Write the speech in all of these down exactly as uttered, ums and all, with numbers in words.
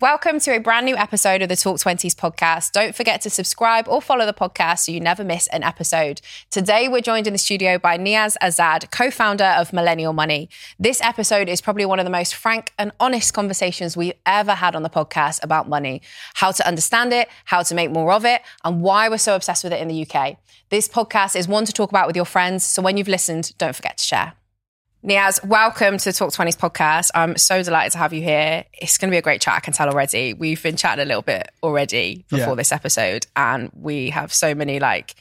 Welcome to a brand new episode of the Talk Twenties podcast. Don't forget to subscribe or follow the podcast so you never miss an episode. Today, we're joined in the studio by Niaz Azad, co-founder of Millennial Money. This episode is probably one of the most frank and honest conversations we've ever had on the podcast about money, how to understand it, how to make more of it, and why we're so obsessed with it in the U K. This podcast is one to talk about with your friends, so when you've listened, don't forget to share. Niaz, welcome to the Talk Twenties podcast. I'm so delighted to have you here. It's going to be a great chat, I can tell already. We've been chatting a little bit already before yeah. this episode, and we have so many like,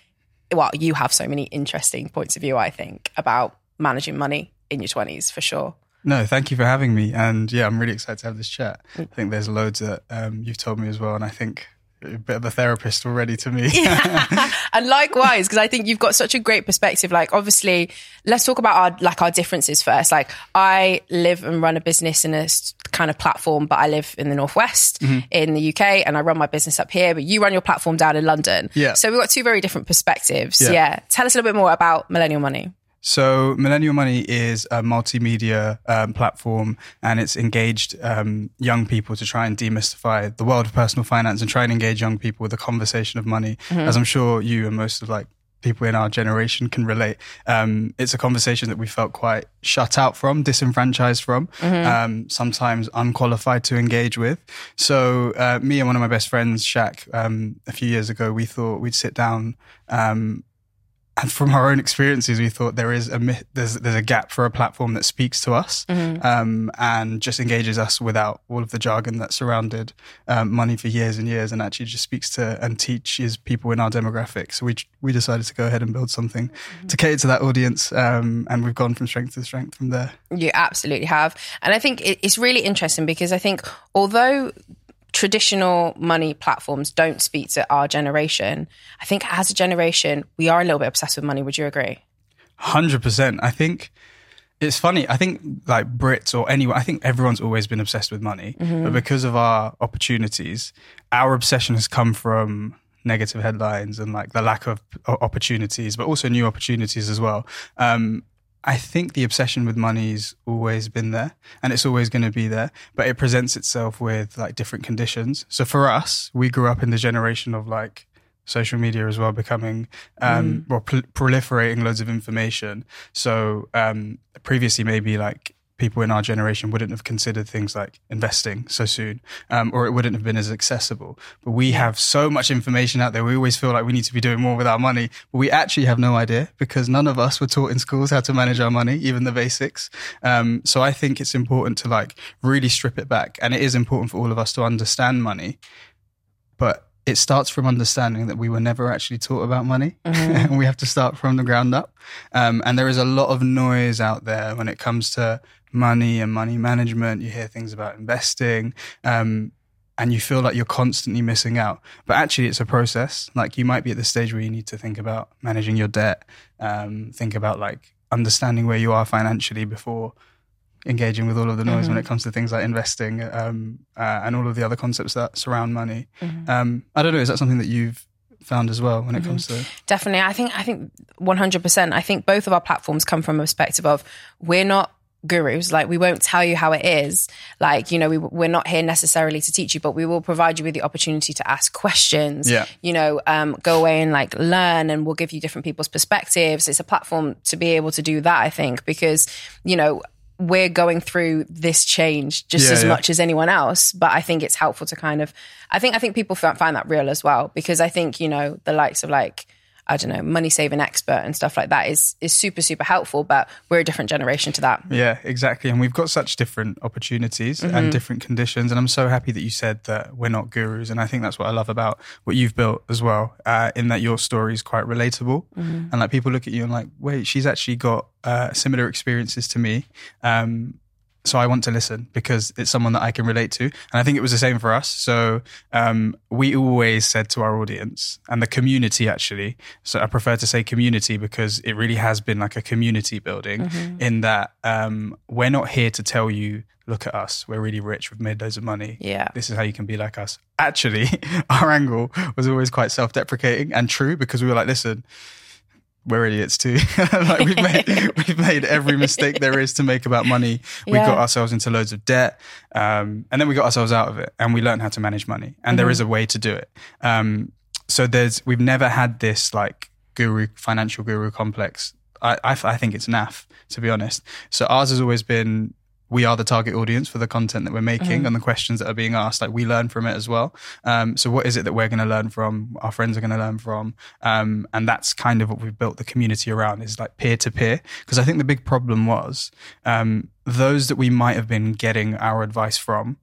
well, you have so many interesting points of view, I think, about managing money in your twenties for sure. No, thank you for having me. And yeah, I'm really excited to have this chat. I think there's loads that um, you've told me as well, and I think a bit of a therapist already to me. Yeah. And likewise, because I think you've got such a great perspective. Like, obviously, let's talk about our like our differences first. Like, I live and run a business in a kind of platform, but I live in the Northwest mm-hmm. in the U K, and I run my business up here, but you run your platform down in London. Yeah. So we've got two very different perspectives. Yeah. yeah. Tell us a little bit more about Millennial Money. So Millennial Money is a multimedia um, platform, and it's engaged um, young people to try and demystify the world of personal finance and try and engage young people with the conversation of money, mm-hmm. as I'm sure you and most of like people in our generation can relate. Um, it's a conversation that we felt quite shut out from, disenfranchised from, mm-hmm. um, sometimes unqualified to engage with. So uh, me and one of my best friends, Shaq, um, a few years ago, we thought we'd sit down um and from our own experiences, we thought there is a there's there's a gap for a platform that speaks to us mm-hmm. um, and just engages us without all of the jargon that surrounded um, money for years and years, and actually just speaks to and teaches people in our demographic. So we we decided to go ahead and build something mm-hmm. to cater to that audience, um, and we've gone from strength to strength from there. You absolutely have, and I think it's really interesting because I think although traditional money platforms don't speak to our generation, I think as a generation, we are a little bit obsessed with money. Would you agree? one hundred percent. I think it's funny. I think like Brits or anyone, I think everyone's always been obsessed with money, mm-hmm. but because of our opportunities, our obsession has come from negative headlines and like the lack of opportunities, but also new opportunities as well. Um, I think the obsession with money's always been there, and it's always going to be there, but it presents itself with like different conditions. So for us, we grew up in the generation of like social media as well, becoming um, mm. or pl- proliferating loads of information. So um, previously, maybe like people in our generation wouldn't have considered things like investing so soon, um, or it wouldn't have been as accessible. But we have so much information out there. We always feel like we need to be doing more with our money, but we actually have no idea because none of us were taught in schools how to manage our money, even the basics. Um, so I think it's important to like really strip it back. And it is important for all of us to understand money, but it starts from understanding that we were never actually taught about money mm-hmm. and we have to start from the ground up. Um, and there is a lot of noise out there when it comes to money and money management. You hear things about investing um, and you feel like you're constantly missing out. But actually it's a process. Like you might be at the stage where you need to think about managing your debt, um, think about like understanding where you are financially before engaging with all of the noise mm-hmm. when it comes to things like investing um, uh, and all of the other concepts that surround money. Mm-hmm. Um, I don't know, is that something that you've found as well when it mm-hmm. comes to? Definitely. I think I think one hundred percent. I think both of our platforms come from a perspective of we're not gurus. Like we won't tell you how it is. Like, you know, we, we're not here necessarily to teach you, but we will provide you with the opportunity to ask questions, yeah. you know, um, go away and like learn, and we'll give you different people's perspectives. It's a platform to be able to do that, I think, because, you know, we're going through this change just yeah, as yeah. much as anyone else. But I think it's helpful to kind of, I think, I think people find that real as well, because I think, you know, the likes of like, I don't know, Money Saving Expert and stuff like that is is super, super helpful, but we're a different generation to that. Yeah, exactly. And we've got such different opportunities mm-hmm. and different conditions. And I'm so happy that you said that we're not gurus. And I think that's what I love about what you've built as well, uh, in that your story is quite relatable. Mm-hmm. And like people look at you and like, wait, she's actually got uh, similar experiences to me. Um, so I want to listen because it's someone that I can relate to. And I think it was the same for us. So um, we always said to our audience and the community, actually, so I prefer to say community because it really has been like a community building mm-hmm. in that um, we're not here to tell you, look at us, we're really rich, we've made loads of money. Yeah. This is how you can be like us. Actually, our angle was always quite self-deprecating and true because we were like, listen, we're idiots too. Like we've made we've made every mistake there is to make about money. We yeah. got ourselves into loads of debt, um, and then we got ourselves out of it, and we learned how to manage money. And mm-hmm. there is a way to do it. Um, so there's we've never had this like guru financial guru complex. I, I, I think it's naff, to be honest. So ours has always been, we are the target audience for the content that we're making mm-hmm. and the questions that are being asked. Like we learn from it as well. Um, so what is it that we're going to learn from? Our friends are going to learn from. Um, and that's kind of what we've built the community around, is like peer to peer. Because I think the big problem was um, those that we might have been getting our advice from,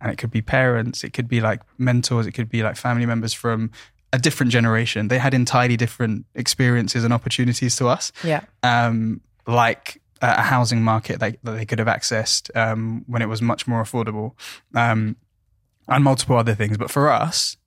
and it could be parents, it could be like mentors, it could be like family members from a different generation. They had entirely different experiences and opportunities to us. Yeah. Um, like, a housing market that they could have accessed um, when it was much more affordable, um, and multiple other things. But for us,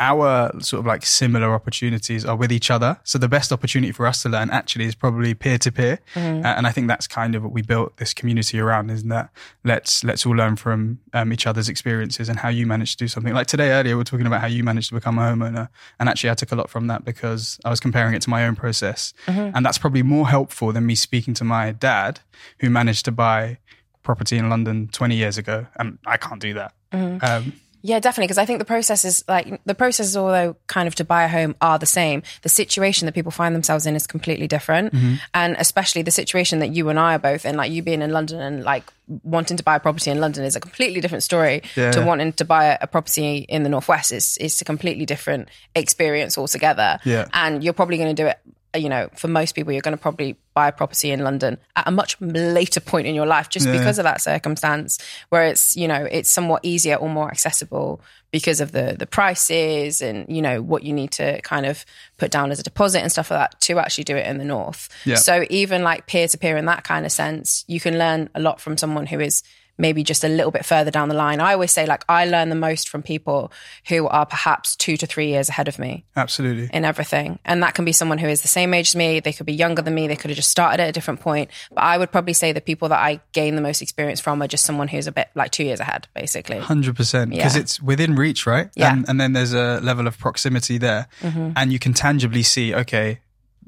our sort of like similar opportunities are with each other. So the best opportunity for us to learn actually is probably peer to peer. And I think that's kind of what we built this community around, isn't that let's let's all learn from um, each other's experiences and how you managed to do something. Like today earlier, we were talking about how you managed to become a homeowner. And actually I took a lot from that because I was comparing it to my own process. Mm-hmm. And that's probably more helpful than me speaking to my dad who managed to buy property in London twenty years ago. And I can't do that. Mm-hmm. Um, Yeah, definitely. Because I think the processes, like the processes, although kind of to buy a home are the same, the situation that people find themselves in is completely different. Mm-hmm. And especially the situation that you and I are both in, like you being in London and like wanting to buy a property in London is a completely different story yeah. to wanting to buy a property in the Northwest. It's, it's a completely different experience altogether. Yeah. And you're probably going to do it, you know, for most people, you're going to probably buy a property in London at a much later point in your life just yeah. because of that circumstance where it's, you know, it's somewhat easier or more accessible because of the the prices and, you know, what you need to kind of put down as a deposit and stuff like that to actually do it in the North. Yeah. So even like peer-to-peer in that kind of sense, you can learn a lot from someone who is maybe just a little bit further down the line. I always say like I learn the most from people who are perhaps two to three years ahead of me. Absolutely. In everything. And that can be someone who is the same age as me. They could be younger than me. They could have just started at a different point. But I would probably say the people that I gain the most experience from are just someone who's a bit like two years ahead, basically. one hundred percent. Because yeah. it's within reach, right? Yeah. And, and then there's a level of proximity there. Mm-hmm. And you can tangibly see, okay,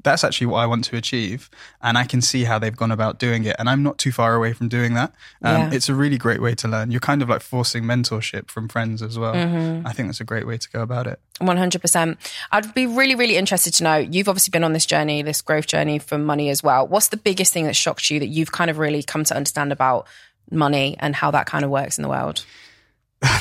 that's actually what I want to achieve. And I can see how they've gone about doing it. And I'm not too far away from doing that. Um, yeah. It's a really great way to learn. You're kind of like forcing mentorship from friends as well. Mm-hmm. I think that's a great way to go about it. one hundred percent. I'd be really, really interested to know, you've obviously been on this journey, this growth journey for money as well. What's the biggest thing that shocked you that you've kind of really come to understand about money and how that kind of works in the world?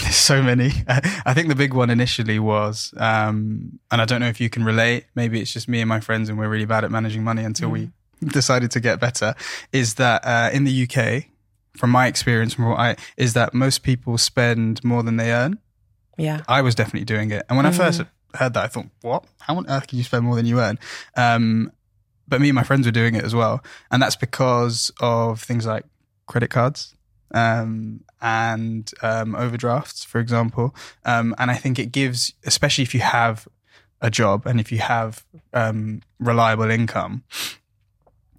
There's so many. I think the big one initially was, um, and I don't know if you can relate, maybe it's just me and my friends and we're really bad at managing money until mm. we decided to get better, is that uh, in the U K, from my experience, from what I, is that most people spend more than they earn. Yeah. I was definitely doing it. And when mm. I first heard that, I thought, what? How on earth can you spend more than you earn? Um, but me and my friends were doing it as well. And that's because of things like credit cards. Um, and um, overdrafts, for example. Um, and I think it gives, especially if you have a job and if you have um, reliable income,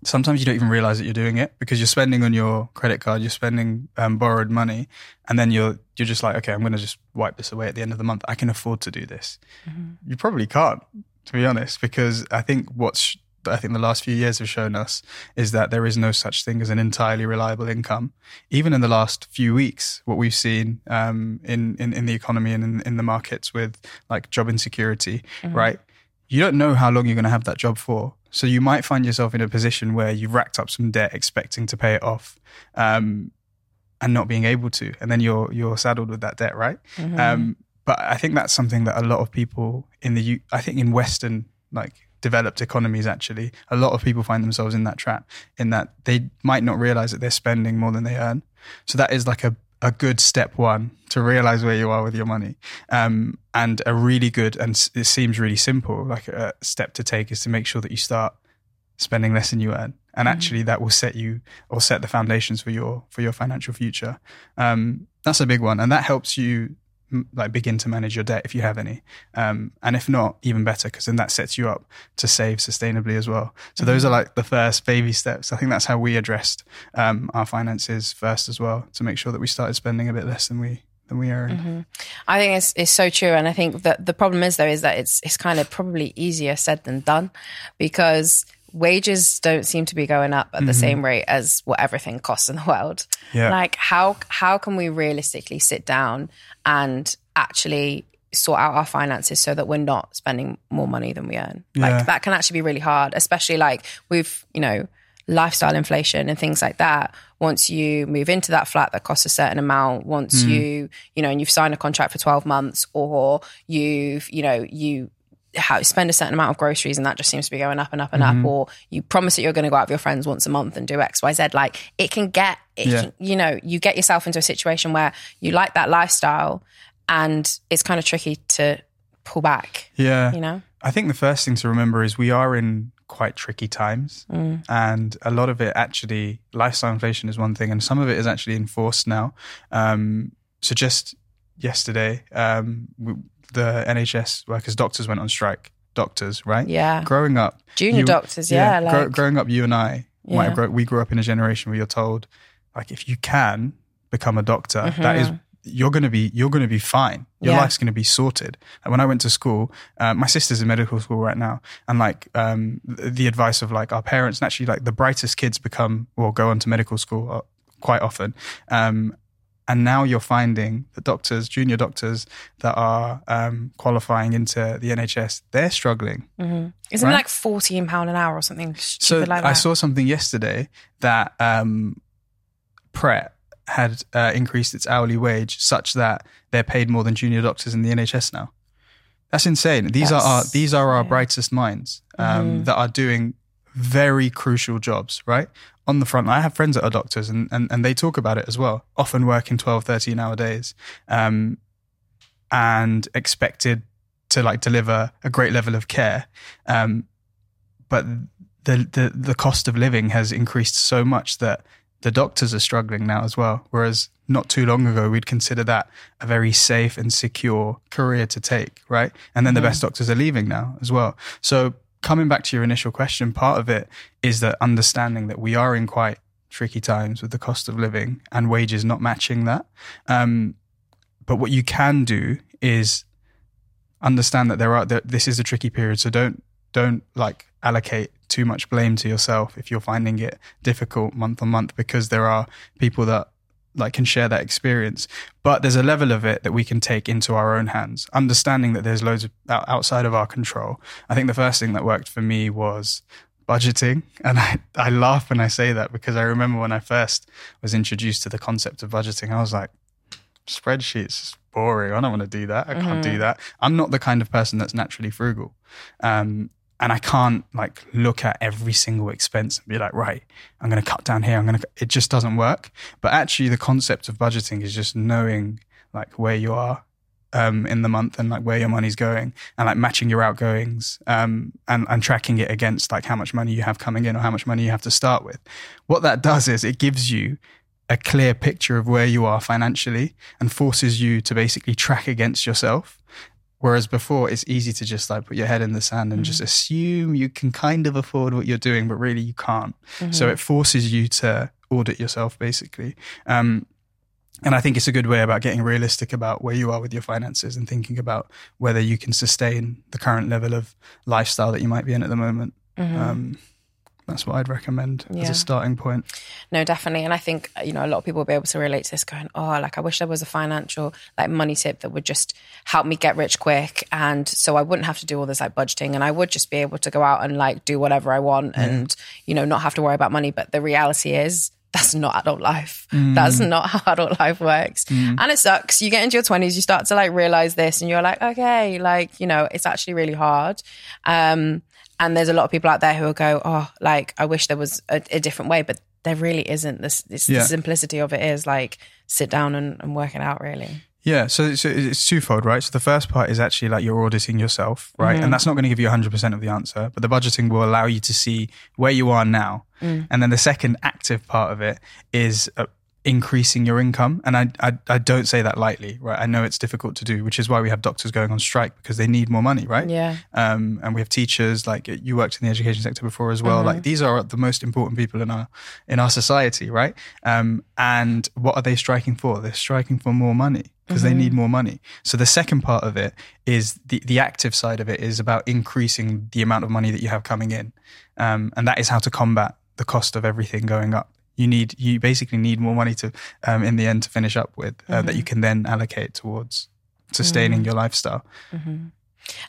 sometimes you don't even realize that you're doing it because you're spending on your credit card, you're spending um, borrowed money, and then you're you're just like, okay, I'm going to just wipe this away at the end of the month. I can afford to do this. Mm-hmm. You probably can't, to be honest, because I think what's I think the last few years have shown us is that there is no such thing as an entirely reliable income. Even in the last few weeks, what we've seen um, in, in, in the economy and in, in the markets with like job insecurity, mm-hmm. right? You don't know how long you're going to have that job for. So you might find yourself in a position where you've racked up some debt expecting to pay it off um, and not being able to. And then you're, you're saddled with that debt, right? Mm-hmm. Um, but I think that's something that a lot of people in the, U- I think in Western, like, developed economies, actually, a lot of people find themselves in that trap, in that they might not realize that they're spending more than they earn. So that is like a, a good step one, to realize where you are with your money. Um, and a really good, and it seems really simple, like a step to take is to make sure that you start spending less than you earn. And mm-hmm. actually that will set you or set the foundations for your, for your financial future. Um, that's a big one. And that helps you like begin to manage your debt if you have any. Um, and if not, even better, because then that sets you up to save sustainably as well. So mm-hmm. those are like the first baby steps. I think that's how we addressed um, our finances first as well, to make sure that we started spending a bit less than we than we earn. Mm-hmm. I think it's, it's so true. And I think that the problem is though, is that it's it's kind of probably easier said than done, because wages don't seem to be going up at mm-hmm. the same rate as what everything costs in the world. Yeah. Like how how can we realistically sit down and actually sort out our finances so that we're not spending more money than we earn? Yeah. Like that can actually be really hard, especially like with, you know, lifestyle inflation and things like that. Once you move into that flat that costs a certain amount, once mm. you, you know, and you've signed a contract for twelve months or you've, you know, you how spend a certain amount of groceries and that just seems to be going up and up and mm-hmm. up, or you promise that you're going to go out with your friends once a month and do X, Y, Z. Like it can get, it yeah. can, you know, you get yourself into a situation where you like that lifestyle and it's kind of tricky to pull back. Yeah. You know, I think the first thing to remember is we are in quite tricky times mm. and a lot of it actually, lifestyle inflation is one thing and some of it is actually enforced now. Um, so just yesterday, um, we, the N H S workers, doctors went on strike. Doctors, right? Yeah. Growing up. Junior you, doctors, yeah. yeah like, grow, growing up, you and I, yeah. might have grow, we grew up in a generation where you're told, like, if you can become a doctor, mm-hmm. that is, you're going to be, you're going to be fine. Your yeah. life's going to be sorted. And when I went to school, uh, my sister's in medical school right now. And like um, the advice of like our parents, and actually like the brightest kids become, or go on to medical school quite often. Um, And now you're finding the doctors, junior doctors that are um, qualifying into the N H S, they're struggling. Mm-hmm. Isn't right? it like fourteen pounds an hour or something stupid so like that? I saw something yesterday that um, PrEP had uh, increased its hourly wage such that they're paid more than junior doctors in the N H S now. That's insane. These That's, are our, these are our yeah. brightest minds um, mm-hmm. that are doing very crucial jobs, right? On the front line. I have friends that are doctors and, and, and they talk about it as well, often working twelve, thirteen hour days um, and expected to like deliver a great level of care. Um, but the, the, the cost of living has increased so much that the doctors are struggling now as well. Whereas not too long ago, we'd consider that a very safe and secure career to take, right? And then mm-hmm. the best doctors are leaving now as well. So coming back to your initial question, part of it is that understanding that we are in quite tricky times with the cost of living and wages not matching that. Um, but what you can do is understand that there are that this is a tricky period. So don't don't like allocate too much blame to yourself if you're finding it difficult month on month, because there are people that like can share that experience. But there's a level of it that we can take into our own hands, understanding that there's loads of, outside of our control. I think the first thing that worked for me was budgeting. And I, I laugh when I say that, because I remember when I first was introduced to the concept of budgeting, I was like, spreadsheets, boring. I don't want to do that. I can't mm-hmm. do that. I'm not the kind of person that's naturally frugal. Um, And I can't like look at every single expense and be like, right, I'm going to cut down here. I'm going to, it just doesn't work. But actually the concept of budgeting is just knowing like where you are um, in the month and like where your money's going and like matching your outgoings um, and, and tracking it against like how much money you have coming in or how much money you have to start with. What that does is it gives you a clear picture of where you are financially and forces you to basically track against yourself. Whereas before, it's easy to just like put your head in the sand and mm-hmm. just assume you can kind of afford what you're doing, but really you can't. Mm-hmm. So it forces you to audit yourself basically. Um, and I think it's a good way about getting realistic about where you are with your finances and thinking about whether you can sustain the current level of lifestyle that you might be in at the moment. Mm-hmm. Um, that's what I'd recommend yeah. as a starting point. No, definitely. And I think, you know, a lot of people will be able to relate to this going, oh, like I wish there was a financial like money tip that would just help me get rich quick. And so I wouldn't have to do all this like budgeting and I would just be able to go out and like do whatever I want yeah. and, you know, not have to worry about money. But the reality is that's not adult life. Mm. That's not how adult life works. Mm. And it sucks. You get into your twenties, you start to like realize this and you're like, okay, like, you know, it's actually really hard. Um, And there's a lot of people out there who will go, oh, like, I wish there was a, a different way, but there really isn't. This, this yeah. the simplicity of it is like, sit down and, and work it out, really. Yeah, so, so it's twofold, right? So the first part is actually like you're auditing yourself, right? Mm-hmm. And that's not going to give you one hundred percent of the answer, but the budgeting will allow you to see where you are now. Mm. And then the second active part of it is uh, increasing your income. And I, I I don't say that lightly, right? I know it's difficult to do, which is why we have doctors going on strike because they need more money, right? Yeah. Um, and we have teachers, like you worked in the education sector before as well. Mm-hmm. Like these are the most important people in our in our society, right? Um, and what are they striking for? They're striking for more money. because mm-hmm. they need more money. So the second part of it is the, the active side of it is about increasing the amount of money that you have coming in. Um, and that is how to combat the cost of everything going up. You need, you basically need more money to, um, in the end, to finish up with uh, mm-hmm. that you can then allocate towards sustaining mm-hmm. your lifestyle. Mm-hmm.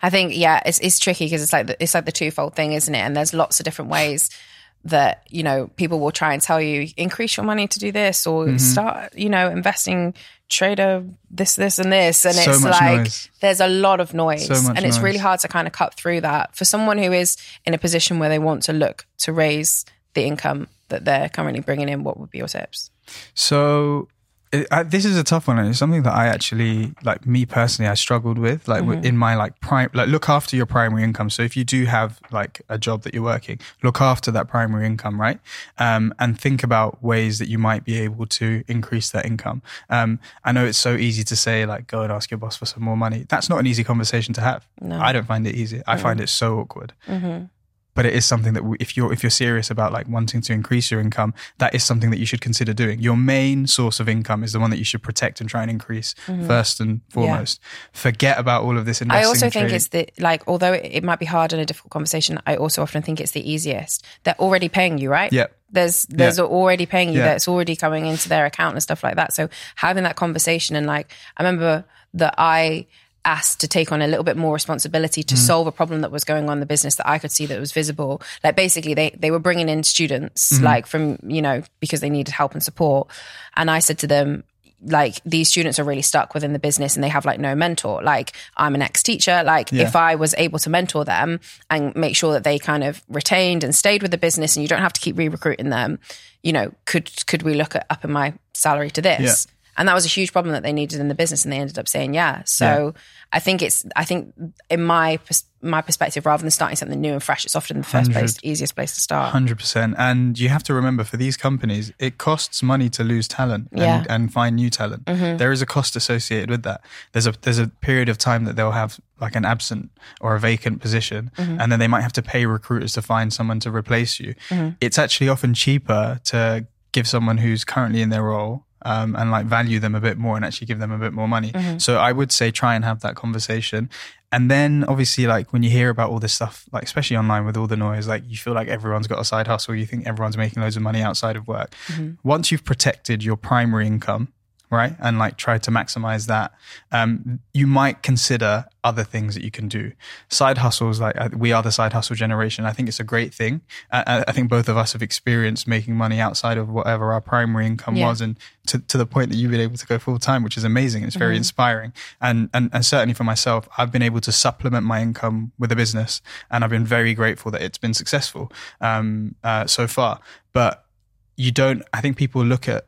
I think, yeah, it's it's tricky because it's like the, it's like the twofold thing, isn't it? And there's lots of different ways that, you know, people will try and tell you, increase your money to do this or mm-hmm. start, you know, investing, trader this, this and this. And so it's like, noise. There's a lot of noise so and it's noise. Really hard to kind of cut through that for someone who is in a position where they want to look to raise the income that they're currently bringing in. What would be your tips? So it, I, this is a tough one. And it's something that I actually, like me personally, I struggled with, like mm-hmm. in my like prime, like look after your primary income. So if you do have like a job that you're working, look after that primary income, right? Um, and think about ways that you might be able to increase that income. Um, I know it's so easy to say like, go and ask your boss for some more money. That's not an easy conversation to have. No. I don't find it easy. Mm-hmm. I find it so awkward. Mm-hmm. But it is something that if you're if you're serious about like wanting to increase your income, that is something that you should consider doing. Your main source of income is the one that you should protect and try and increase mm-hmm. first and foremost. Yeah. Forget about all of this investing. I also think trade. It's the, like, although it might be hard and a difficult conversation, I also often think it's the easiest. They're already paying you, right? Yeah. There's there's yeah. already paying you. Yeah. That's already coming into their account and stuff like that. So having that conversation and like, I remember that I... asked to take on a little bit more responsibility to mm. solve a problem that was going on in the business that I could see that was visible. Like basically they, they were bringing in students mm-hmm. like from, you know, because they needed help and support. And I said to them, like, these students are really stuck within the business and they have like no mentor. Like I'm an ex-teacher. Like yeah. if I was able to mentor them and make sure that they kind of retained and stayed with the business and you don't have to keep re-recruiting them, you know, could, could we look at upping my salary to this? Yeah. And that was a huge problem that they needed in the business, and they ended up saying, yeah. So yeah. I think it's, I think in my my perspective, rather than starting something new and fresh, it's often the first place, the easiest place to start. one hundred percent. And you have to remember for these companies, it costs money to lose talent and, yeah. and find new talent. Mm-hmm. There is a cost associated with that. There's a there's a period of time that they'll have like an absent or a vacant position mm-hmm. and then they might have to pay recruiters to find someone to replace you. Mm-hmm. It's actually often cheaper to give someone who's currently in their role Um, and like value them a bit more and actually give them a bit more money. Mm-hmm. So I would say try and have that conversation. And then obviously like when you hear about all this stuff, like especially online with all the noise, like you feel like everyone's got a side hustle. You think everyone's making loads of money outside of work. Mm-hmm. Once you've protected your primary income, right? And like try to maximize that. Um, you might consider other things that you can do. Side hustles, like we are the side hustle generation. I think it's a great thing. I, I think both of us have experienced making money outside of whatever our primary income yeah. was, and to, to the point that you've been able to go full time, which is amazing. And it's very mm-hmm. inspiring. And, and and certainly for myself, I've been able to supplement my income with a business, and I've been very grateful that it's been successful um, uh, so far. But you don't, I think people look at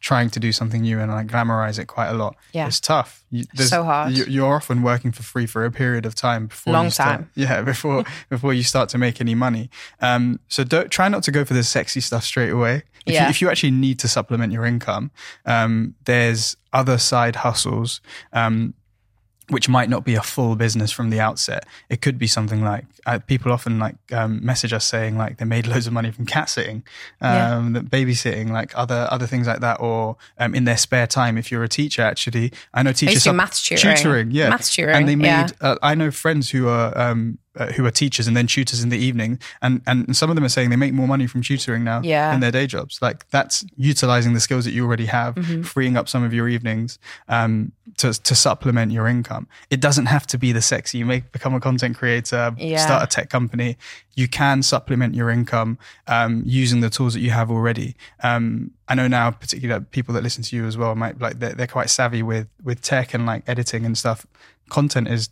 trying to do something new and like glamorize it quite a lot. Yeah. It's tough. You, so hard. You, you're often working for free for a period of time. Before Long you start, time. Yeah, before before you start to make any money. Um, so don't try not to go for the sexy stuff straight away. If, yeah. you, if you actually need to supplement your income, um, there's other side hustles um, which might not be a full business from the outset. It could be something like, uh, people often like um, message us saying like they made loads of money from cat sitting, um, yeah. babysitting, like other other things like that, or um, in their spare time, if you're a teacher, actually. I know teachers- I used to do maths tutoring. Tutoring, yeah. Maths tutoring, And they made, yeah. uh, I know friends who are- um, Uh, who are teachers and then tutors in the evening, and and some of them are saying they make more money from tutoring now yeah. than their day jobs. Like that's utilizing the skills that you already have, mm-hmm. freeing up some of your evenings um to to supplement your income. It doesn't have to be the sexy. You may become a content creator, yeah. start a tech company. You can supplement your income um using the tools that you have already. um I know now, particularly people that listen to you as well might like they're, they're quite savvy with with tech and like editing and stuff. Content is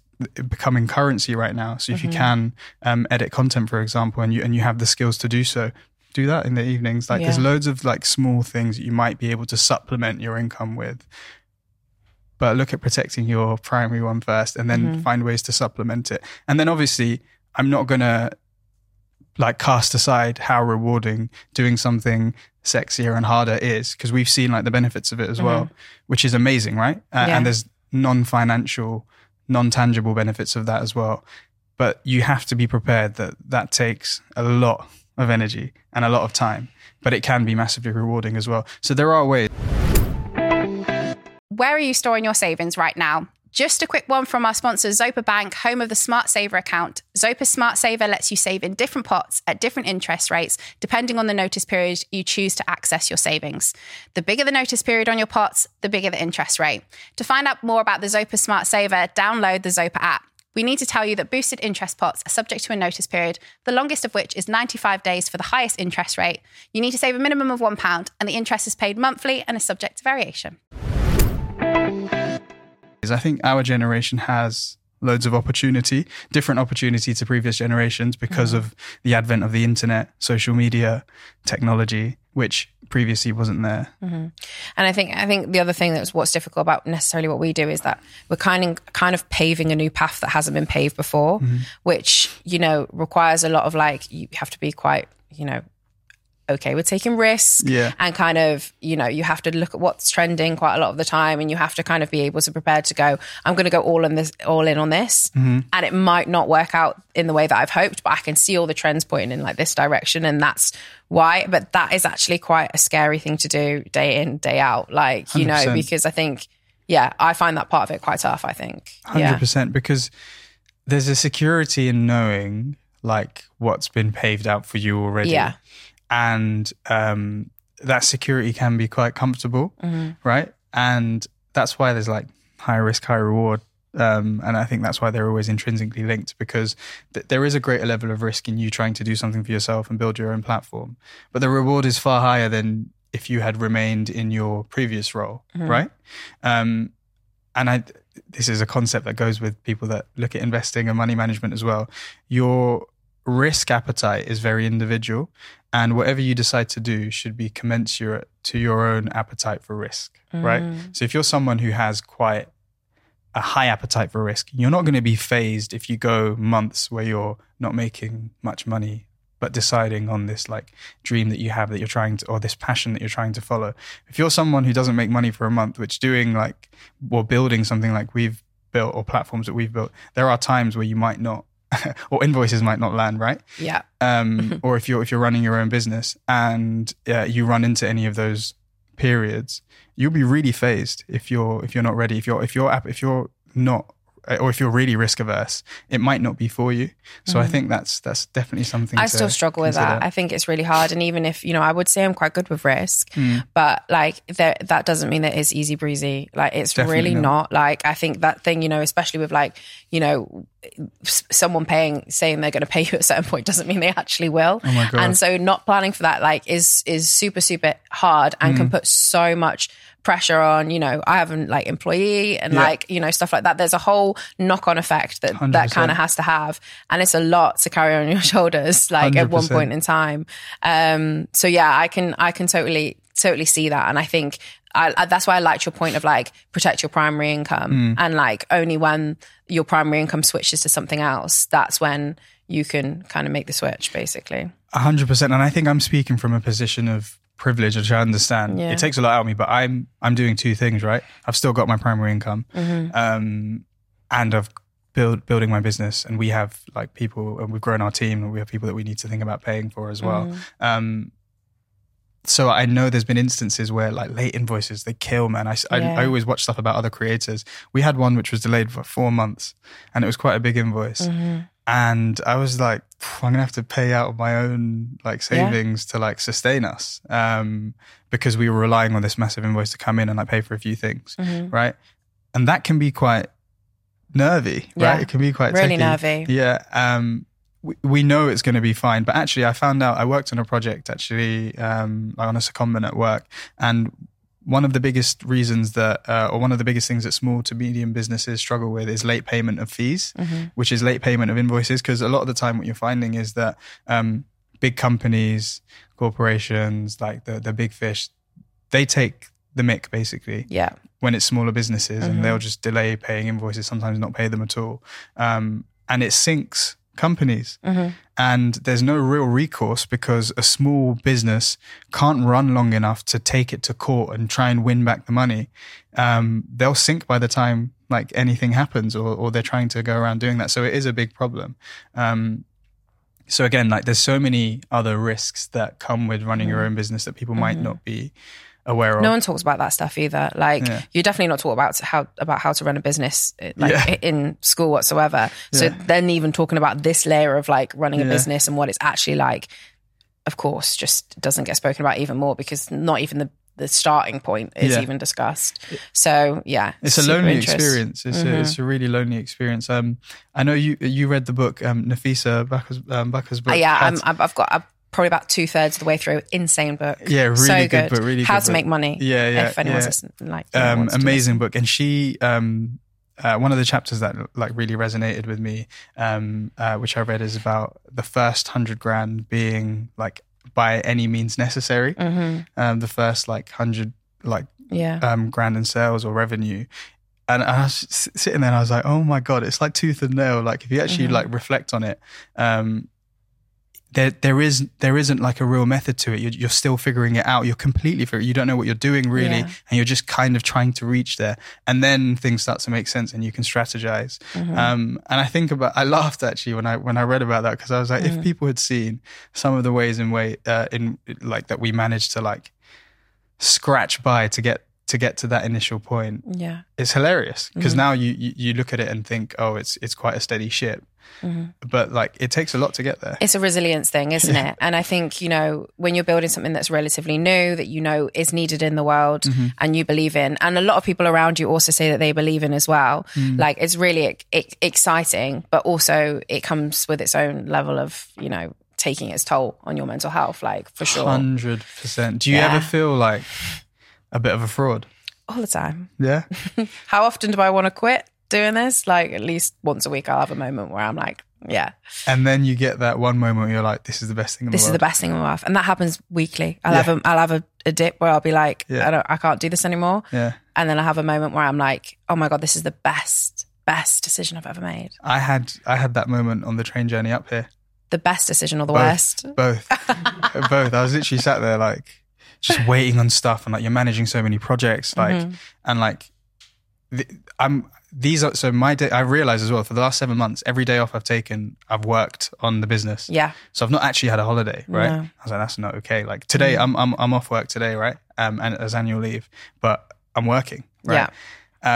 becoming currency right now. So if mm-hmm. you can um, edit content, for example, and you and you have the skills to do so, do that in the evenings. Like yeah. there's loads of like small things that you might be able to supplement your income with. But look at protecting your primary one first, and then mm-hmm. find ways to supplement it. And then obviously, I'm not gonna like cast aside how rewarding doing something sexier and harder is, because we've seen like the benefits of it as mm-hmm. well, which is amazing, right? Uh, yeah. And there's non-financial, non-tangible benefits of that as well. But you have to be prepared that that takes a lot of energy and a lot of time, but it can be massively rewarding as well. So there are ways. where are you storing your savings right now? Just a quick one from our sponsor, Zopa Bank, home of the Smart Saver account. Zopa Smart Saver lets you save in different pots at different interest rates, depending on the notice period you choose to access your savings. The bigger the notice period on your pots, the bigger the interest rate. To find out more about the Zopa Smart Saver, download the Zopa app. We need to tell you that boosted interest pots are subject to a notice period, the longest of which is ninety-five days for the highest interest rate. You need to save a minimum of one pound, and the interest is paid monthly and is subject to variation. I think our generation has loads of opportunity, different opportunity to previous generations because mm-hmm. of the advent of the internet, social media, technology, which previously wasn't there. Mm-hmm. And I think I think the other thing that's what's difficult about necessarily what we do is that we're kind of, kind of paving a new path that hasn't been paved before, mm-hmm. which, you know, requires a lot of like, you have to be quite, you know, okay, we're taking risks yeah. and kind of, you know, you have to look at what's trending quite a lot of the time, and you have to kind of be able to prepare to go, I'm going to go all in this, all in on this. Mm-hmm. And it might not work out in the way that I've hoped, but I can see all the trends pointing in like this direction. And that's why, but that is actually quite a scary thing to do day in, day out. Like, you one hundred percent. know, because I think, yeah, I find that part of it quite tough, I think. one hundred percent yeah. because there's a security in knowing like what's been paved out for you already. Yeah. And um, that security can be quite comfortable, mm-hmm. right? And that's why there's like high risk, high reward. Um, and I think that's why they're always intrinsically linked, because th- there is a greater level of risk in you trying to do something for yourself and build your own platform. But the reward is far higher than if you had remained in your previous role, mm-hmm. right? Um, and I, this is a concept that goes with people that look at investing and money management as well. Your risk appetite is very individual, and whatever you decide to do should be commensurate to your own appetite for risk, mm. right? So if you're someone who has quite a high appetite for risk, you're not going to be phased if you go months where you're not making much money, but deciding on this like dream that you have that you're trying to, or this passion that you're trying to follow. If you're someone who doesn't make money for a month, which doing like, or building something like we've built or platforms that we've built, there are times where you might not, or invoices might not land, right? Yeah. Um, or if you're if you're running your own business and uh, you run into any of those periods, you'll be really phased if you're if you're not ready. If you're if you're if you're not, or if you're really risk averse, it might not be for you. So mm. I think that's that's definitely something. I still struggle consider. with that. I think it's really hard. And even if, you know, I would say I'm quite good with risk, mm. but like that that doesn't mean that it's easy breezy. Like it's definitely really not. not. Like I think that thing, you know, especially with like, you know, someone paying saying they're going to pay you at a certain point doesn't mean they actually will. Oh my God. And so not planning for that like is is super super hard and mm. can put so much pressure on, you know, I have an like employee and yeah. like, you know, stuff like that. There's a whole knock-on effect that one hundred percent. That kind of has to have, and it's a lot to carry on your shoulders like one hundred percent. At one point in time. Um so yeah, I can I can totally totally see that. And I think I, I, that's why I liked your point of like protect your primary income mm. and like only when your primary income switches to something else, that's when you can kind of make the switch basically. A hundred percent. And I think I'm speaking from a position of privilege, which I understand. Yeah. It takes a lot out of me, but I'm, I'm doing two things, right? I've still got my primary income mm-hmm. um, and I've Build, building my business, and we have like people, and we've grown our team, and we have people that we need to think about paying for as well. Mm. Um, so I know there's been instances where like late invoices, they kill, man. I, yeah. I, I always watch stuff about other creators. We had one which was delayed for four months and it was quite a big invoice. Mm-hmm. And I was like, I'm going to have to pay out of my own like savings yeah. to like sustain us um, because we were relying on this massive invoice to come in and like pay for a few things. Mm-hmm. Right. And that can be quite nervy, yeah. right? It can be quite really techy. nervy. Yeah. Um, we know it's going to be fine, but actually I found out I worked on a project actually um, like on a secondment at work, and one of the biggest reasons that uh, or one of the biggest things that small to medium businesses struggle with is late payment of fees, mm-hmm. which is late payment of invoices, because a lot of the time what you're finding is that um, big companies, corporations, like the, the big fish, they take the mick basically yeah. when it's smaller businesses mm-hmm. and they'll just delay paying invoices, sometimes not pay them at all. Um, and it sinks companies mm-hmm. and there's no real recourse because a small business can't run long enough to take it to court and try and win back the money. Um, they'll sink by the time like anything happens, or, or they're trying to go around doing that. So it is a big problem. Um, so again, like there's so many other risks that come with running mm-hmm. your own business that people might mm-hmm. not be aware of. No one talks about that stuff either. Like yeah. you're definitely not taught about how about how to run a business like yeah. in school whatsoever. So yeah. then even talking about this layer of like running a yeah. business and what it's actually like, of course, just doesn't get spoken about even more because not even the the starting point is yeah. even discussed. So yeah, it's a lonely interest. experience. It's, mm-hmm. a, it's a really lonely experience. Um, I know you you read the book um, Nafisa Bakker's um, Bakker's book. Uh, yeah, I'm, I've got. I've probably about two thirds of the way through. Insane book. Yeah, really so good, good book. Really How good to book. Make money. Yeah, yeah. If anyone's yeah. listening, like um, wants amazing to book. And she, um, uh, one of the chapters that like really resonated with me, um, uh, which I read, is about the first hundred grand being like by any means necessary. Mm-hmm. Um, the first like hundred like yeah. um, grand in sales or revenue. And I was sitting there and I was like, oh my God, it's like tooth and nail. Like if you actually mm-hmm. like reflect on it, um, There, there is, there isn't like a real method to it. You're, you're still figuring it out. You're completely figuring. You don't know what you're doing really, yeah. and you're just kind of trying to reach there. And then things start to make sense, and you can strategize. Mm-hmm. Um, and I think about, I laughed actually when I when I read about that because I was like, mm-hmm. if people had seen some of the ways in way uh, in like that we managed to like scratch by to get to get to that initial point, yeah, it's hilarious because mm-hmm. now you, you you look at it and think, oh, it's it's quite a steady ship. Mm-hmm. But like it takes a lot to get there. It's a resilience thing, isn't yeah. it? And I think, you know, when you're building something that's relatively new that you know is needed in the world mm-hmm. and you believe in, and a lot of people around you also say that they believe in as well, mm. like it's really it, exciting, but also it comes with its own level of, you know, taking its toll on your mental health, like for sure. one hundred percent. Do you yeah. ever feel like a bit of a fraud? All the time. Yeah. How often do I want to quit doing this? Like at least once a week I'll have a moment where I'm like, yeah. And then you get that one moment where you're like, this is the best thing in the world. This is the best thing in my life. And that happens weekly. I'll yeah. have, a, I'll have a, a dip where I'll be like, yeah. I don't, I can't do this anymore. Yeah. And then I have a moment where I'm like, oh my God, this is the best, best decision I've ever made. I had, I had that moment on the train journey up here. The best decision or the both, worst? Both, both. I was literally sat there like just waiting on stuff and like you're managing so many projects like, mm-hmm. and like the, I'm, These are so my day. I realized as well for the last seven months, every day off I've taken, I've worked on the business. Yeah. So I've not actually had a holiday, right? No. I was like, that's not okay. Like today, mm. I'm I'm I'm off work today, right? Um, and as annual leave, but I'm working, right? Yeah.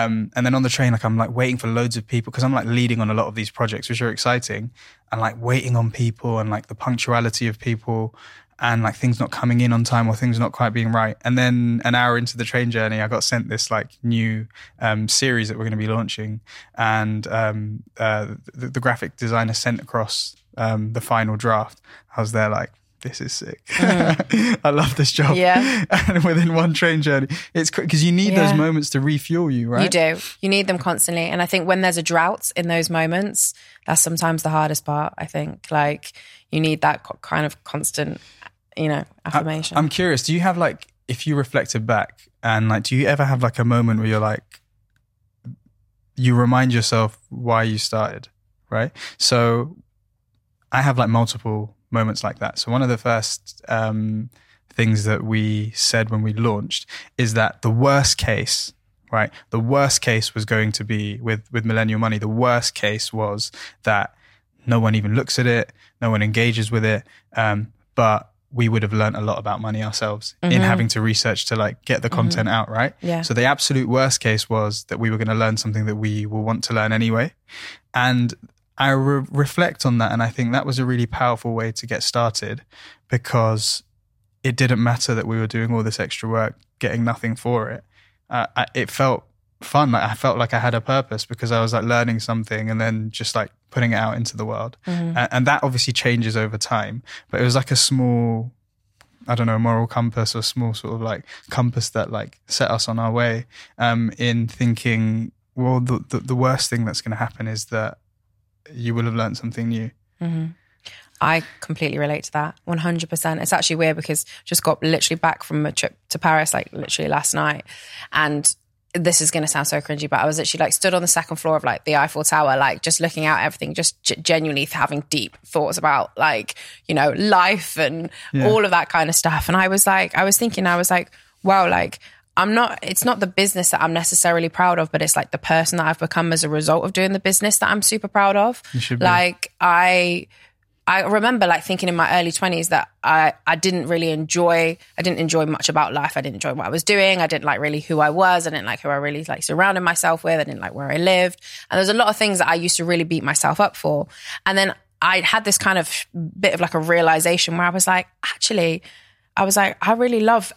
Um, and then on the train, like I'm like waiting for loads of people because I'm like leading on a lot of these projects, which are exciting, and like waiting on people and like the punctuality of people. And like things not coming in on time or things not quite being right. And then an hour into the train journey, I got sent this like new um, series that we're going to be launching. And um, uh, the, the graphic designer sent across um, the final draft. I was there like, this is sick. Mm. I love this job. Yeah. And within one train journey, it's because you need yeah. those moments to refuel you, right? You do. You need them constantly. And I think when there's a drought in those moments, that's sometimes the hardest part, I think. Like you need that co- kind of constant, you know, affirmation. I, I'm curious, do you have like, if you reflected back and like, do you ever have like a moment where you're like, you remind yourself why you started, right? So I have like multiple moments like that. So one of the first um, things that we said when we launched is that the worst case, right? The worst case was going to be with, with Millennial Money. The worst case was that no one even looks at it. No one engages with it. Um, but we would have learned a lot about money ourselves mm-hmm. in having to research to like get the content mm-hmm. out, right? Yeah. So the absolute worst case was that we were going to learn something that we will want to learn anyway. And I re- reflect on that and I think that was a really powerful way to get started because it didn't matter that we were doing all this extra work, getting nothing for it. Uh, I, it felt fun. Like I felt like I had a purpose because I was like learning something and then just like putting it out into the world. Mm-hmm. And, and that obviously changes over time, but it was like a small, I don't know, moral compass or small sort of like compass that like set us on our way um, in thinking, well, the, the, the worst thing that's going to happen is that you will have learned something new. Mm-hmm. I completely relate to that, one hundred percent. It's actually weird because just got literally back from a trip to Paris, like literally last night. And this is going to sound so cringy, but I was literally like stood on the second floor of like the Eiffel Tower, like just looking out everything, just g- genuinely having deep thoughts about like, you know, life and yeah. all of that kind of stuff. And I was like, I was thinking, I was like, wow, like I'm not, it's not the business that I'm necessarily proud of, but it's like the person that I've become as a result of doing the business that I'm super proud of. You should be. Like I I remember like thinking in my early twenties that I, I didn't really enjoy, I didn't enjoy much about life. I didn't enjoy what I was doing. I didn't like really who I was. I didn't like who I really like surrounded myself with. I didn't like where I lived. And there's a lot of things that I used to really beat myself up for. And then I had this kind of bit of like a realization where I was like, actually, I was like, I really love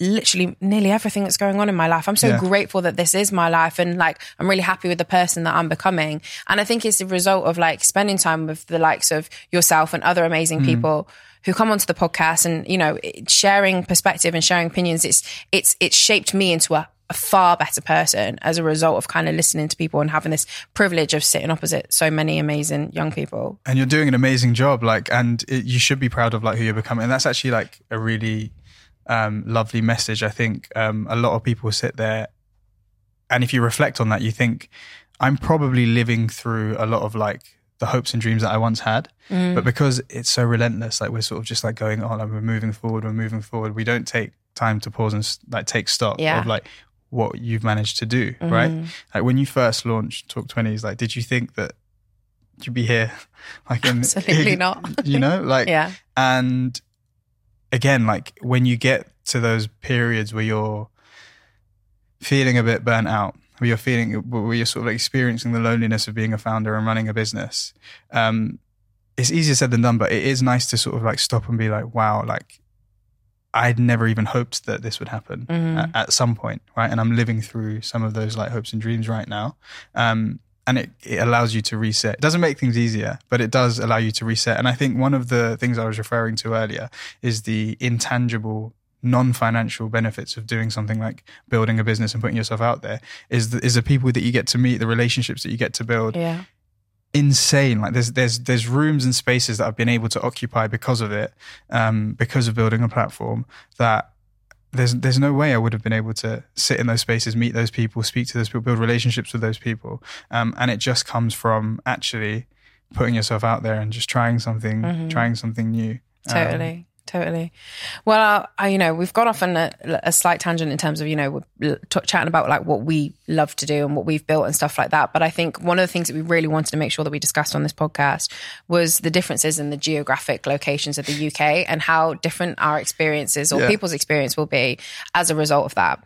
literally nearly everything that's going on in my life. I'm so yeah. grateful that this is my life. And like, I'm really happy with the person that I'm becoming. And I think it's a result of like spending time with the likes of yourself and other amazing mm. people who come onto the podcast and, you know, sharing perspective and sharing opinions. It's, it's, it's shaped me into a, a far better person as a result of kind of listening to people and having this privilege of sitting opposite so many amazing young people. And you're doing an amazing job. Like, and it, you should be proud of like who you're becoming. And that's actually like a really Um, lovely message. I think um, a lot of people sit there and if you reflect on that, you think I'm probably living through a lot of like the hopes and dreams that I once had, mm. but because it's so relentless, like we're sort of just like going on and we're moving forward, we're moving forward. We don't take time to pause and like take stock yeah. of like what you've managed to do, mm-hmm. right? Like when you first launched Talk Twenties, like did you think that you'd be here? Like in, Absolutely in, not. You know, like, yeah. and again, like when you get to those periods where you're feeling a bit burnt out, where you're feeling, where you're sort of like experiencing the loneliness of being a founder and running a business, um, it's easier said than done, but it is nice to sort of like stop and be like, wow, like I'd never even hoped that this would happen mm-hmm. at, at some point, right? And I'm living through some of those like hopes and dreams right now. Um, and it, it allows you to reset. It doesn't make things easier, but it does allow you to reset. And I think one of the things I was referring to earlier is the intangible, non-financial benefits of doing something like building a business and putting yourself out there is the, is the people that you get to meet, the relationships that you get to build. Yeah. Insane. Like there's, there's, there's rooms and spaces that I've been able to occupy because of it, um, because of building a platform that There's there's no way I would have been able to sit in those spaces, meet those people, speak to those people, build relationships with those people. Um, and it just comes from actually putting yourself out there and just trying something, mm-hmm. trying something new. Totally. Um, Totally. Well, I, you know, we've gone off on a, a slight tangent in terms of, you know, we're t- chatting about like what we love to do and what we've built and stuff like that. But I think one of the things that we really wanted to make sure that we discussed on this podcast was the differences in the geographic locations of the U K and how different our experiences or yeah. people's experience will be as a result of that.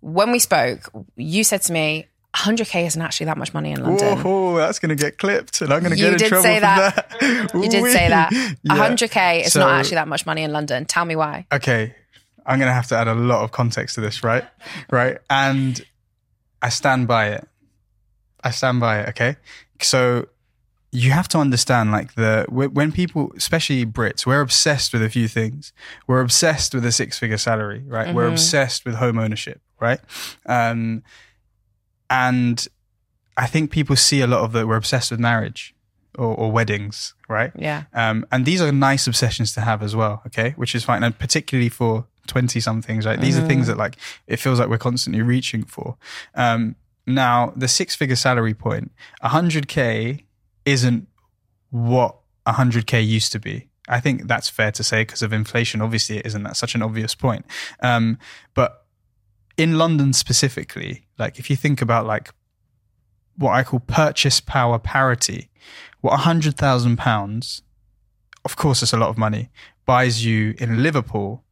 When we spoke, you said to me, one hundred K isn't actually that much money in London. Oh, that's going to get clipped and I'm going to get in trouble for that. that. You did say that. Yeah. one hundred K is so, not actually that much money in London. Tell me why. Okay. I'm going to have to add a lot of context to this, right? Right. And I stand by it. I stand by it. Okay. So you have to understand like the, when people, especially Brits, we're obsessed with a few things. We're obsessed with a six figure salary, right? Mm-hmm. We're obsessed with home ownership, right? Um, And I think people see a lot of that we're obsessed with marriage or, or weddings, right? Yeah. Um, and these are nice obsessions to have as well, okay? Which is fine. And particularly for twenty-somethings, right? These mm. are things that like, it feels like we're constantly reaching for. Um, now, the six-figure salary point, one hundred K isn't what one hundred K used to be. I think that's fair to say because of inflation. Obviously, it isn't. That's such an obvious point. Um, but in London specifically, like if you think about like what I call purchase power parity, what one hundred thousand pounds, of course it's a lot of money, buys you in Liverpool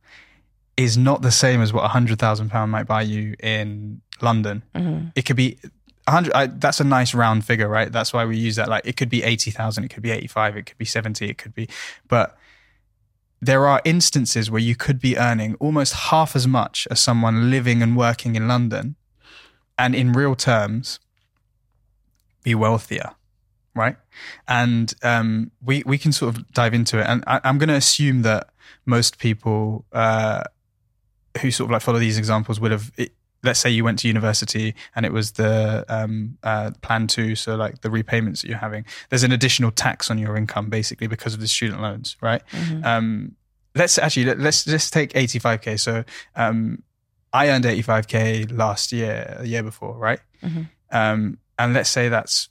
is not the same as what one hundred thousand pounds might buy you in London. Mm-hmm. It could be one hundred, I, that's a nice round figure, right? That's why we use that. Like it could be eighty thousand, it could be eighty-five, it could be seventy, it could be, but there are instances where you could be earning almost half as much as someone living and working in London and in real terms, be wealthier, right? And um, we, we can sort of dive into it. And I, I'm going to assume that most people uh, who sort of like follow these examples would have, it, let's say you went to university and it was the um, uh, plan two, so like the repayments that you're having, there's an additional tax on your income basically because of the student loans, right? Mm-hmm. Um, let's actually, let, let's just take eighty-five K. So um, I earned eighty-five K last year, the year before, right? Mm-hmm. Um, and let's say that's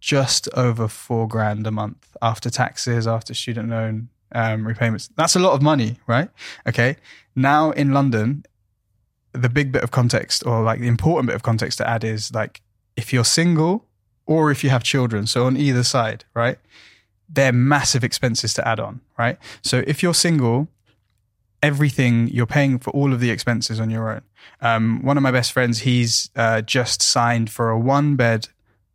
just over four grand a month after taxes, after student loan um, repayments. That's a lot of money, right? Okay. Now in London, the big bit of context or like the important bit of context to add is like if you're single or if you have children, so on either side, right? they're massive expenses to add on, right? So if you're single, everything, you're paying for all of the expenses on your own. Um, one of my best friends, he's uh, just signed for a one bed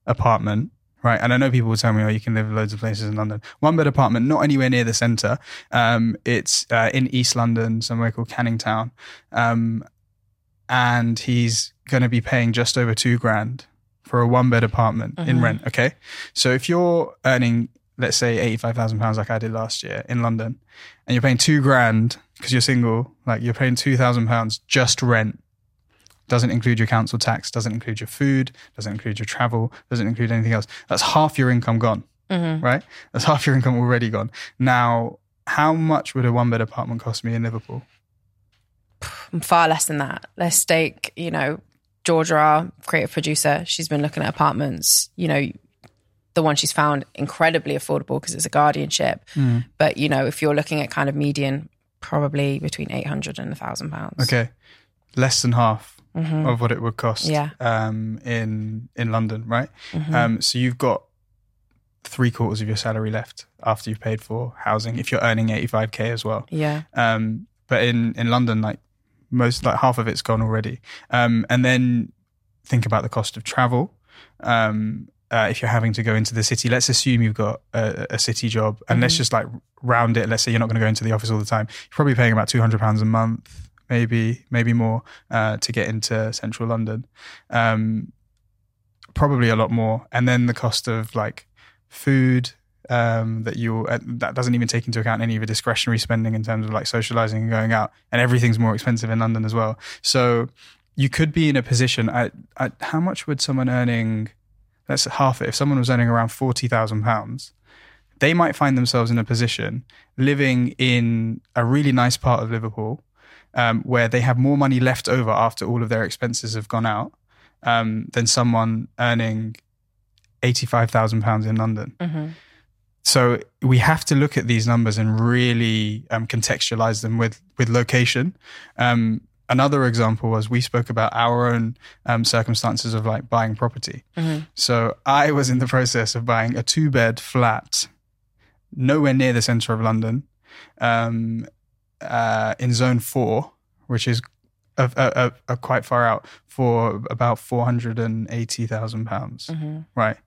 apartment, right? And I know people will tell me, oh, you can live loads of places in London. One bed apartment, not anywhere near the centre. Um, it's uh, in East London, somewhere called Canning Town. Um, and he's going to be paying just over two grand for a one bed apartment mm-hmm. in rent, okay? So if you're earning, let's say eighty-five thousand pounds like I did last year in London, and you're paying two grand because you're single, like you're paying two thousand pounds just rent. Doesn't include your council tax, doesn't include your food, doesn't include your travel, doesn't include anything else. That's half your income gone, mm-hmm. right? That's half your income already gone. Now, how much would a one bed apartment cost me in Liverpool? Far less than that. Let's take, you know, Georgia, our creative producer, she's been looking at apartments, you know, the one she's found incredibly affordable because it's a guardianship. Mm. But, you know, if you're looking at kind of median, probably between eight hundred and one thousand pounds. Okay. Less than half mm-hmm. of what it would cost yeah. um, in in London, right? Mm-hmm. Um, so you've got three quarters of your salary left after you've paid for housing, if you're earning eighty-five K as well. Yeah. Um, but in, in London, like most, like half of it's gone already. Um, and then think about the cost of travel. Um, Uh, if you're having to go into the city, let's assume you've got a, a city job and mm-hmm. let's just like round it. Let's say you're not going to go into the office all the time. You're probably paying about two hundred pounds a month, maybe, maybe more uh, to get into central London. Um, probably a lot more. And then the cost of like food um, that you, uh, that doesn't even take into account any of your discretionary spending in terms of like socializing and going out, and everything's more expensive in London as well. So you could be in a position, I, I, how much would someone earning... That's half it. If someone was earning around forty thousand pounds, they might find themselves in a position living in a really nice part of Liverpool um, where they have more money left over after all of their expenses have gone out um, than someone earning eighty-five thousand pounds in London. Mm-hmm. So we have to look at these numbers and really um, contextualize them with, with location. Um, Another example was we spoke about our own um, circumstances of like buying property. Mm-hmm. So I was in the process of buying a two bed flat nowhere near the centre of London um, uh, in zone four, which is a, a, a, a quite far out, for about four hundred eighty thousand pounds, mm-hmm. right?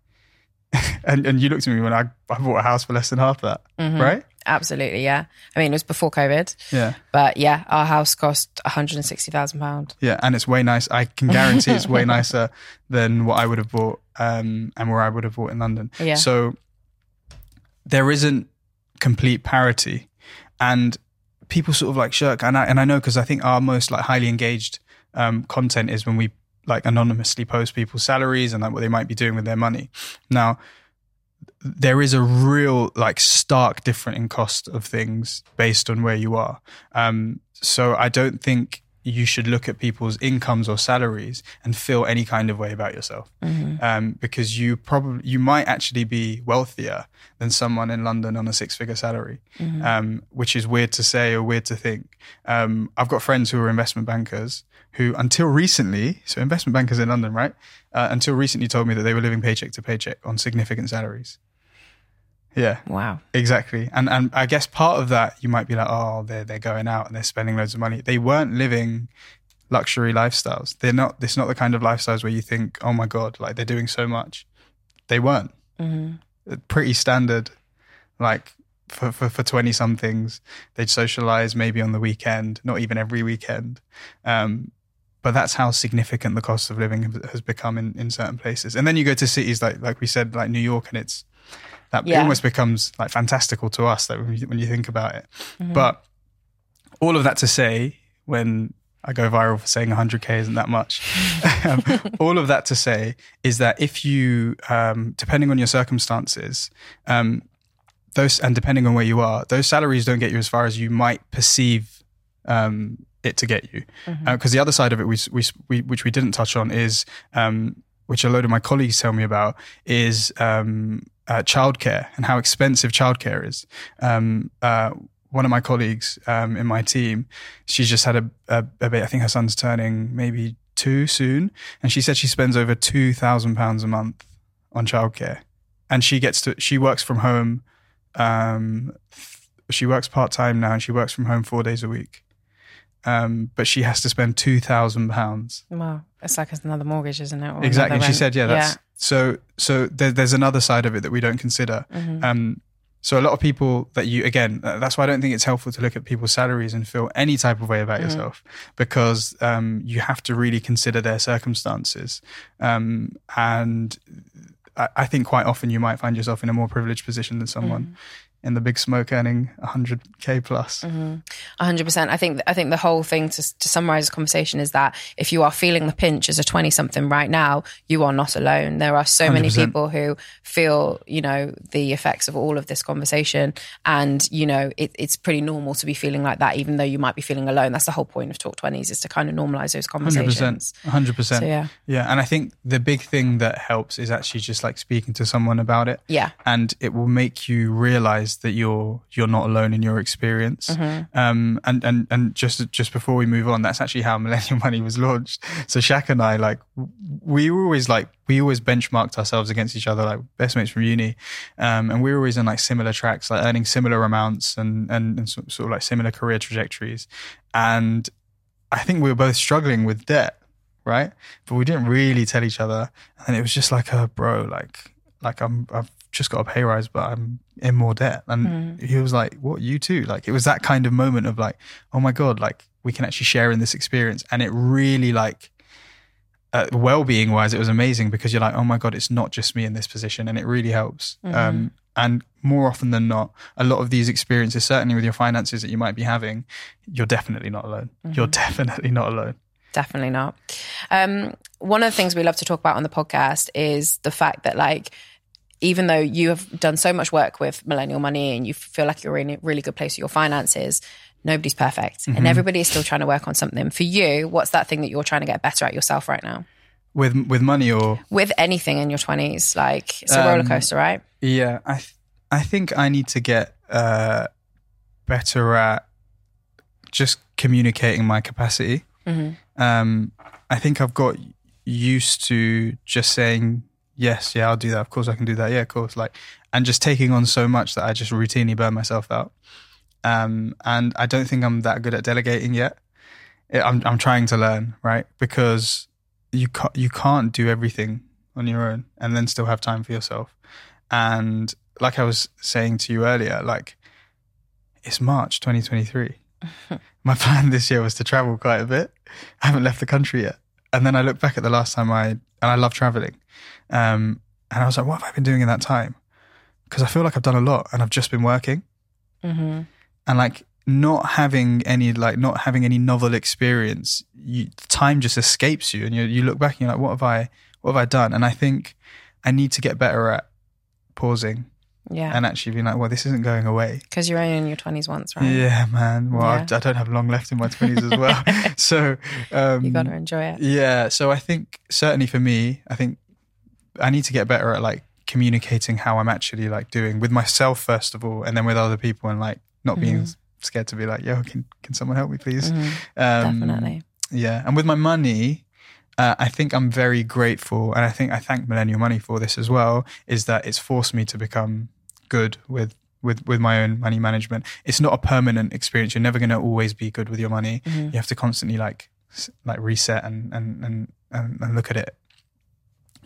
and, and you looked at me when I, I bought a house for less than half that, mm-hmm. right? Absolutely, yeah. I mean, it was before COVID. Yeah. But yeah, our house cost one hundred sixty thousand pounds. Yeah, and it's way nice. I can guarantee it's way nicer than what I would have bought um, and where I would have bought in London. Yeah. So there isn't complete parity. And people sort of like shirk. And I, and I know, because I think our most like highly engaged um, content is when we like anonymously post people's salaries and like what they might be doing with their money. Now, there is a real like stark difference in cost of things based on where you are. Um, so I don't think you should look at people's incomes or salaries and feel any kind of way about yourself. Mm-hmm. Um, because you probably, you might actually be wealthier than someone in London on a six figure salary, mm-hmm. um, which is weird to say or weird to think. Um, I've got friends who are investment bankers who until recently, so investment bankers in London, right? Uh, until recently told me that they were living paycheck to paycheck on significant salaries. Yeah. Wow. Exactly. And and I guess part of that, you might be like, oh, they're, they're going out and they're spending loads of money. They weren't living luxury lifestyles. They're not, it's not the kind of lifestyles where you think, oh my God, like they're doing so much. They weren't. Mm-hmm. Pretty standard, like for, for, for twenty somethings, they'd socialize maybe on the weekend, not even every weekend. Um, But that's how significant the cost of living has become in, in certain places. And then you go to cities like like we said, like New York, and it's that yeah. almost becomes like fantastical to us, like when you, when you think about it. Mm-hmm. But all of that to say, when I go viral for saying one hundred K isn't that much, um, all of that to say is that if you, um, depending on your circumstances, um, those and depending on where you are, those salaries don't get you as far as you might perceive um it to get you, because mm-hmm. uh, the other side of it, we, we, we, which we didn't touch on, is um, which a load of my colleagues tell me about, is um, uh, childcare and how expensive childcare is. Um, uh, one of my colleagues um, in my team, she's just had a, a, a bit. I think her son's turning maybe two soon, and she said she spends over two thousand pounds a month on childcare, and she gets to she works from home Um, she works part-time now and she works from home four days a week. Um, but she has to spend two thousand pounds. Wow. It's like it's another mortgage, isn't it? Or exactly. And she said, yeah, that's... Yeah. So so there, there's another side of it that we don't consider. Mm-hmm. Um, so a lot of people that you, again, that's why I don't think it's helpful to look at people's salaries and feel any type of way about mm-hmm. yourself, because um, you have to really consider their circumstances. Um, and I, I think quite often you might find yourself in a more privileged position than someone mm-hmm. in the big smoke earning one hundred K plus. Mm-hmm. one hundred percent. I think I think the whole thing to, to summarise the conversation is that if you are feeling the pinch as a twenty-something right now, you are not alone. There are so one hundred percent. Many people who feel, you know, the effects of all of this conversation, and, you know, it, it's pretty normal to be feeling like that, even though you might be feeling alone. That's the whole point of Talk Twenties, is to kind of normalise those conversations. one hundred percent. one hundred percent. So, yeah. Yeah. And I think the big thing that helps is actually just like speaking to someone about it. Yeah. And it will make you realise that you're you're not alone in your experience. Mm-hmm. um, and and and just just before we move on, that's actually how Millennial Money was launched. So Shaq and I, like, we were always like we always benchmarked ourselves against each other, like best mates from uni, um, and we were always in like similar tracks, like earning similar amounts and and, and sort, sort of like similar career trajectories. And I think we were both struggling with debt, right? But we didn't really tell each other, and it was just like, oh, bro, like like I'm I've just got a pay rise, but I'm in more debt. And mm. he was like, what, you too? Like, it was that kind of moment of like, oh my God, like we can actually share in this experience. And it really, like, uh, well-being wise, it was amazing, because you're like, oh my God, it's not just me in this position. And it really helps. Mm-hmm. Um, and more often than not, a lot of these experiences, certainly with your finances that you might be having, you're definitely not alone. Mm-hmm. You're definitely not alone. Definitely not. Um, one of the things we love to talk about on the podcast is the fact that, like, even though you have done so much work with Millennial Money and you feel like you're in a really good place with your finances, nobody's perfect. Mm-hmm. And everybody is still trying to work on something. For you, what's that thing that you're trying to get better at yourself right now? With with money or? With anything in your twenties. Like, it's a um, roller coaster, right? Yeah. I th- I think I need to get uh, better at just communicating my capacity. Mm-hmm. Um, I think I've got used to just saying, yes, yeah, I'll do that. Of course I can do that. Yeah, of course. Like, and just taking on so much that I just routinely burn myself out. Um, and I don't think I'm that good at delegating yet. I'm I'm trying to learn, right? Because you can't, you can't do everything on your own and then still have time for yourself. And like I was saying to you earlier, like, it's March twenty twenty-three. My plan this year was to travel quite a bit. I haven't left the country yet. And then I look back at the last time I, and I love traveling. Um, and I was like, what have I been doing in that time? Because I feel like I've done a lot and I've just been working. Mm-hmm. And like not having any, like not having any novel experience, you, time just escapes you. And you you look back and you're like, what have I, what have I done? And I think I need to get better at pausing. Yeah. And actually being like, well, this isn't going away. Because you're only in your twenties once, right? Yeah, man. Well, yeah. I, I don't have long left in my twenties as well. So um, you got to enjoy it. Yeah. So I think certainly for me, I think I need to get better at like communicating how I'm actually like doing with myself, first of all, and then with other people, and like not mm-hmm. being scared to be like, yo, can, can someone help me, please? Mm-hmm. Um, Definitely. Yeah. And with my money, Uh, I think I'm very grateful, and I think I thank Millennial Money for this as well, is that it's forced me to become good with with, with my own money management. It's not a permanent experience. You're never going to always be good with your money. Mm-hmm. You have to constantly like like reset and and, and and and look at it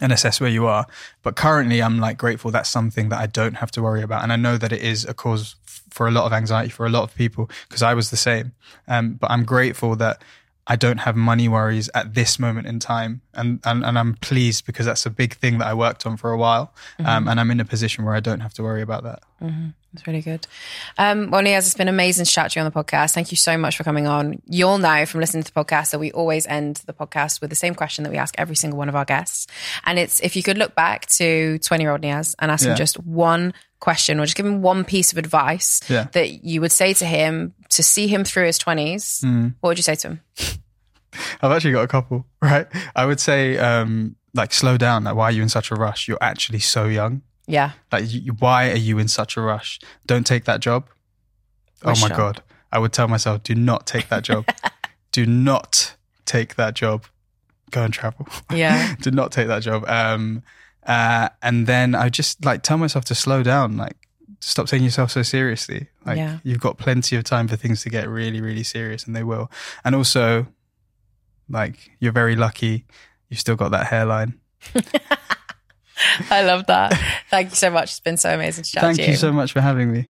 and assess where you are. But currently I'm like grateful that's something that I don't have to worry about. And I know that it is a cause for a lot of anxiety for a lot of people, because I was the same. Um, but I'm grateful that I don't have money worries at this moment in time. And, and, and I'm pleased, because that's a big thing that I worked on for a while. Mm-hmm. Um, and I'm in a position where I don't have to worry about that. Mm-hmm. That's really good. Um, well, Niaz, it's been amazing to chat to you on the podcast. Thank you so much for coming on. You'll know from listening to the podcast that we always end the podcast with the same question that we ask every single one of our guests. And it's, if you could look back to twenty-year-old Niaz and ask yeah. him just one question, or just give him one piece of advice yeah. that you would say to him to see him through his twenties, mm. what would you say to him? I've actually got a couple, right? I would say, um, like, slow down. Like, why are you in such a rush? You're actually so young. Yeah. Like, you, why are you in such a rush? Don't take that job. Which oh my job? God. I would tell myself, do not take that job. Do not take that job. Go and travel. Yeah. Do not take that job. Um, uh, and then I just like tell myself to slow down. Like, stop taking yourself so seriously. Like, yeah. you've got plenty of time for things to get really, really serious, and they will. And also, like, you're very lucky you've still got that hairline. I love that. Thank you so much. It's been so amazing to chat Thank to you. Thank you so much for having me.